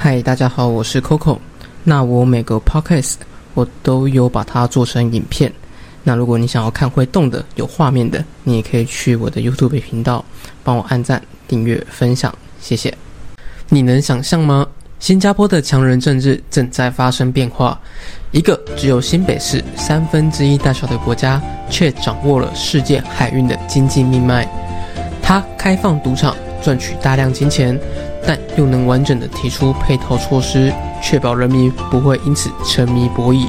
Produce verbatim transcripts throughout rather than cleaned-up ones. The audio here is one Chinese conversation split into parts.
嗨，大家好，我是 Coco。 那我每个 podcast 我都有把它做成影片，那如果你想要看会动的有画面的，你也可以去我的 YouTube 频道帮我按赞订阅分享，谢谢。你能想象吗？新加坡的强人政治正在发生变化，一个只有新北市三分之一大小的国家，却掌握了世界海运的经济命脉。它开放赌场赚取大量金钱，但又能完整的提出配套措施，确保人民不会因此沉迷博弈，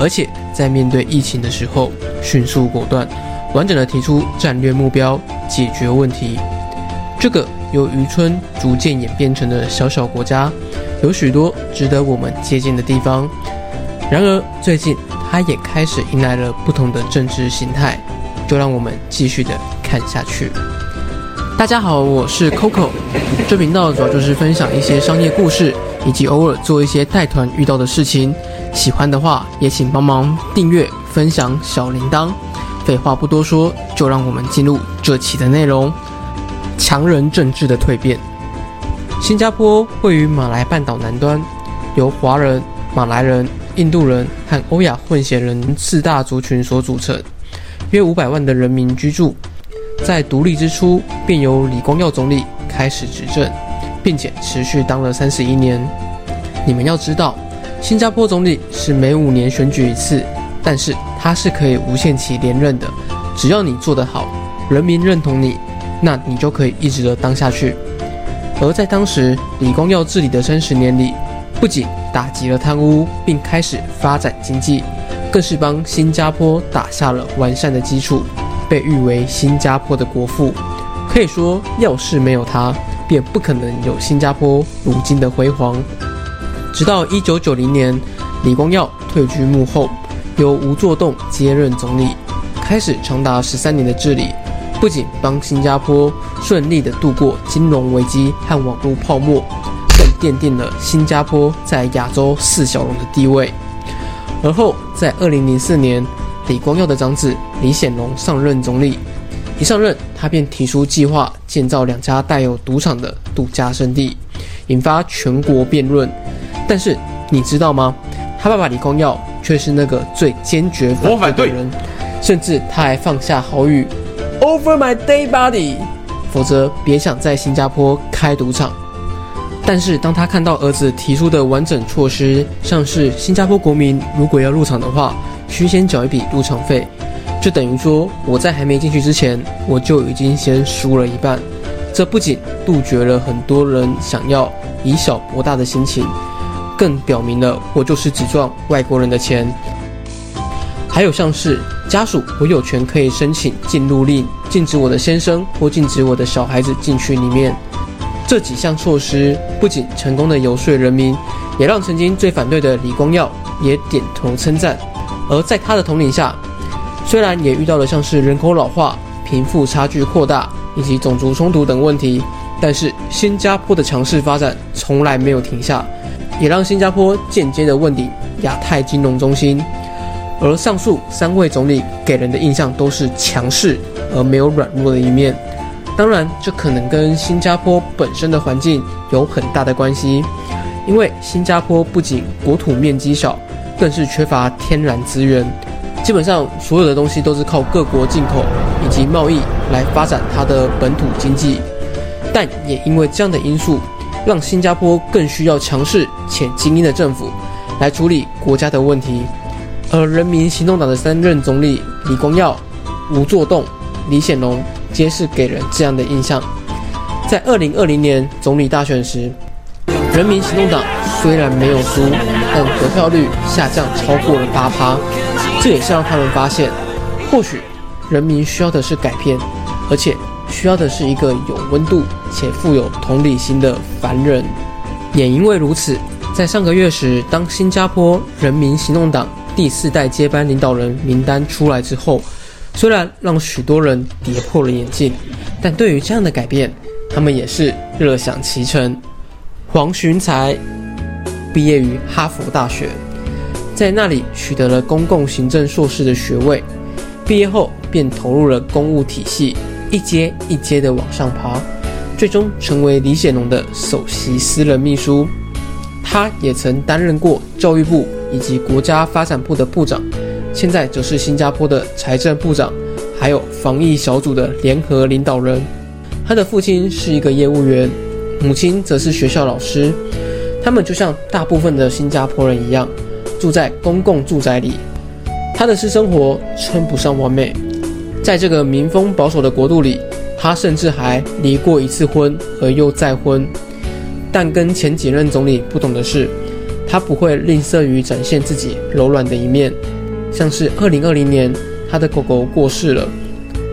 而且在面对疫情的时候迅速果断，完整的提出战略目标，解决问题。这个由渔村逐渐演变成的小小国家，有许多值得我们借鉴的地方。然而最近它也开始迎来了不同的政治形态，就让我们继续的看下去。大家好，我是 Coco， 这频道主要就是分享一些商业故事，以及偶尔做一些带团遇到的事情。喜欢的话也请帮忙订阅分享小铃铛。废话不多说，就让我们进入这期的内容。强人政治的蜕变。新加坡位于马来半岛南端，由华人、马来人、印度人和欧亚混血人四大族群所组成，约五百万的人民居住。在独立之初便由李光耀总理开始执政，并且持续当了三十一年。你们要知道，新加坡总理是每五年选举一次，但是他是可以无限期连任的，只要你做得好，人民认同你，那你就可以一直的当下去。而在当时李光耀治理的三十年里，不仅打击了贪污，并开始发展经济，更是帮新加坡打下了完善的基础，被誉为新加坡的国父。可以说，要是没有他，便不可能有新加坡如今的辉煌。直到一九九零年，李光耀退居幕后，由吴作栋接任总理，开始长达十三年的治理，不仅帮新加坡顺利地度过金融危机和网络泡沫，更奠定了新加坡在亚洲四小龙的地位。而后在二零零四年，李光耀的长子李显龙上任总理，一上任他便提出计划建造两家带有赌场的度假胜地，引发全国辩论。但是你知道吗？他爸爸李光耀却是那个最坚决反对的人，甚至他还放下豪语 Over my dead body， 否则别想在新加坡开赌场。但是当他看到儿子提出的完整措施，像是新加坡国民如果要入场的话需先缴一笔入场费，就等于说我在还没进去之前我就已经先输了一半。这不仅杜绝了很多人想要以小博大的心情，更表明了我就是只赚外国人的钱。还有像是家属，我有权可以申请禁入令，禁止我的先生或禁止我的小孩子进去里面。这几项措施不仅成功的游说人民，也让曾经最反对的李光耀也点头称赞。而在他的统领下，虽然也遇到了像是人口老化、贫富差距扩大以及种族冲突等问题，但是新加坡的强势发展从来没有停下，也让新加坡间接的问鼎亚太金融中心。而上述三位总理给人的印象都是强势而没有软弱的一面，当然这可能跟新加坡本身的环境有很大的关系，因为新加坡不仅国土面积小，更是缺乏天然资源，基本上所有的东西都是靠各国进口以及贸易来发展它的本土经济。但也因为这样的因素，让新加坡更需要强势且精英的政府来处理国家的问题。而人民行动党的三任总理李光耀、吴作栋、李显龙皆是给人这样的印象。在二零二零年总理大选时，人民行动党虽然没有输，但得票率下降超过了 百分之八， 这也是让他们发现，或许人民需要的是改变，而且需要的是一个有温度且富有同理心的凡人。也因为如此，在上个月时，当新加坡人民行动党第四代接班领导人名单出来之后，虽然让许多人跌破了眼镜，但对于这样的改变，他们也是乐享其成。黄循财毕业于哈佛大学，在那里取得了公共行政硕士的学位，毕业后便投入了公务体系，一阶一阶的往上爬，最终成为李显龙的首席私人秘书。他也曾担任过教育部以及国家发展部的部长，现在则是新加坡的财政部长，还有防疫小组的联合领导人。他的父亲是一个业务员，母亲则是学校老师。他们就像大部分的新加坡人一样，住在公共住宅里。他的私生活称不上完美，在这个民风保守的国度里，他甚至还离过一次婚而又再婚。但跟前几任总理不同的是，他不会吝啬于展现自己柔软的一面。像是二零二零年，他的狗狗过世了，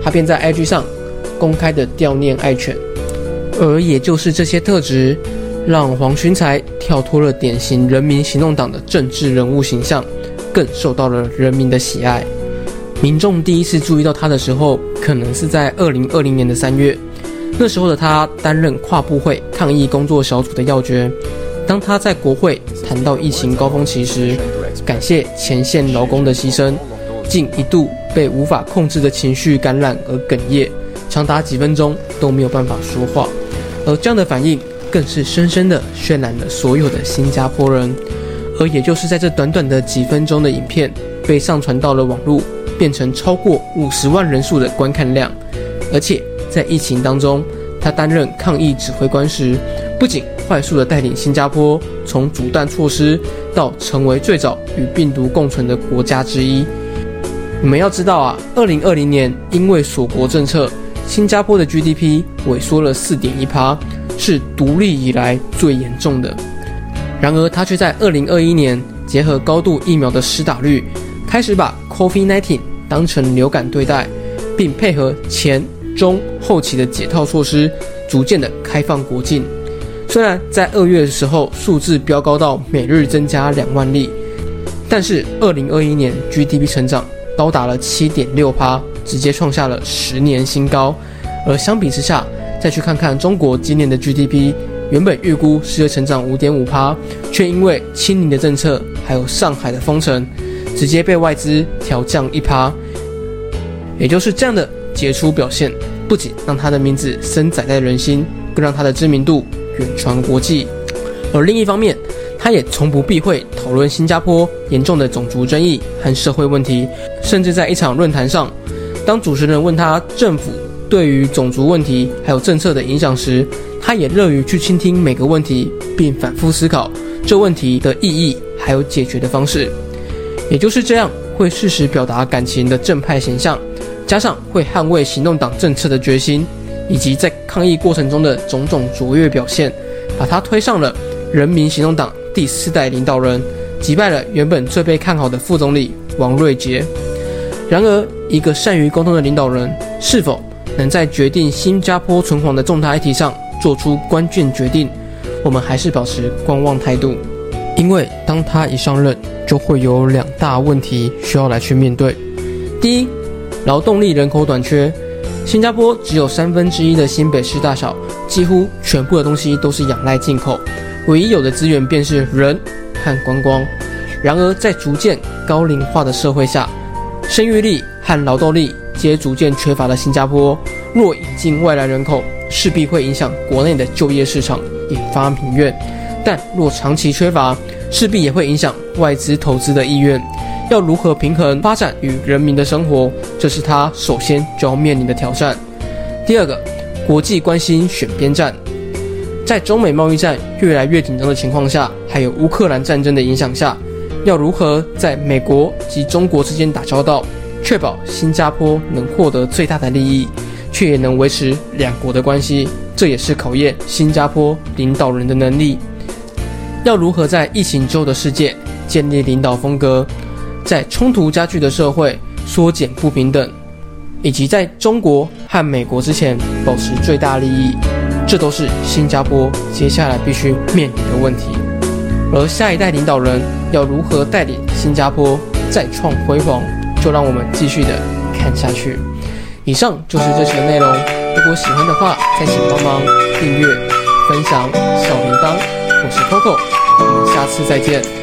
他便在 I G 上公开的悼念爱犬。而也就是这些特质，让黄循财跳脱了典型人民行动党的政治人物形象，更受到了人民的喜爱。民众第一次注意到他的时候，可能是在二零二零年的三月，那时候的他担任跨部会抗疫工作小组的要角。当他在国会谈到疫情高峰期时，感谢前线劳工的牺牲，竟一度被无法控制的情绪感染而哽咽，长达几分钟都没有办法说话。而这样的反应更是深深地渲染了所有的新加坡人。而也就是在这短短的几分钟的影片被上传到了网络，变成超过五十万人数的观看量。而且在疫情当中，他担任抗疫指挥官时，不仅快速地带领新加坡从阻断措施到成为最早与病毒共存的国家之一。你们要知道啊，二零二零年因为锁国政策，新加坡的 G D P 萎缩了 百分之四点一， 是独立以来最严重的。然而他却在二零二一年结合高度疫苗的施打率，开始把 COVID 十九 当成流感对待，并配合前、中、后期的解套措施，逐渐的开放国境。虽然在二月的时候数字飙高到每日增加两万例，但是二零二一年 G D P 成长高达了 百分之七点六，直接创下了十年新高。而相比之下，再去看看中国今年的 G D P， 原本预估是会成长 百分之五点五， 却因为清零的政策还有上海的封城，直接被外资调降 百分之一。 也就是这样的杰出表现，不仅让他的名字深载在人心，更让他的知名度远传国际。而另一方面，他也从不避讳讨论新加坡严重的种族争议和社会问题，甚至在一场论坛上，当主持人问他政府对于种族问题还有政策的影响时，他也乐于去倾听每个问题，并反复思考这问题的意义还有解决的方式。也就是这样会适时表达感情的正派形象，加上会捍卫行动党政策的决心，以及在抗疫过程中的种种卓越表现，把他推上了人民行动党第四代领导人，击败了原本最被看好的副总理王瑞杰。然而，一个善于沟通的领导人，是否能在决定新加坡存亡的重大议题上做出关键决定，我们还是保持观望态度。因为当他一上任，就会有两大问题需要来去面对。第一，劳动力人口短缺，新加坡只有三分之一的新北市大小，几乎全部的东西都是仰赖进口，唯一有的资源便是人和观光。然而在逐渐高龄化的社会下，生育力和劳动力皆逐渐缺乏的新加坡，若引进外来人口，势必会影响国内的就业市场，引发民怨。但若长期缺乏，势必也会影响外资投资的意愿。要如何平衡发展与人民的生活，这是他首先就要面临的挑战。第二个，国际关系选边站。在中美贸易战越来越紧张的情况下，还有乌克兰战争的影响下，要如何在美国及中国之间打交道，确保新加坡能获得最大的利益，却也能维持两国的关系，这也是考验新加坡领导人的能力。要如何在疫情之后的世界建立领导风格，在冲突加剧的社会缩减不平等，以及在中国和美国之前保持最大利益，这都是新加坡接下来必须面临的问题。而下一代领导人要如何带领新加坡再创辉煌，就让我们继续的看下去。以上就是这期的内容，如果喜欢的话，再请帮忙订阅、分享、小铃铛。我是 Coco， 我们下次再见。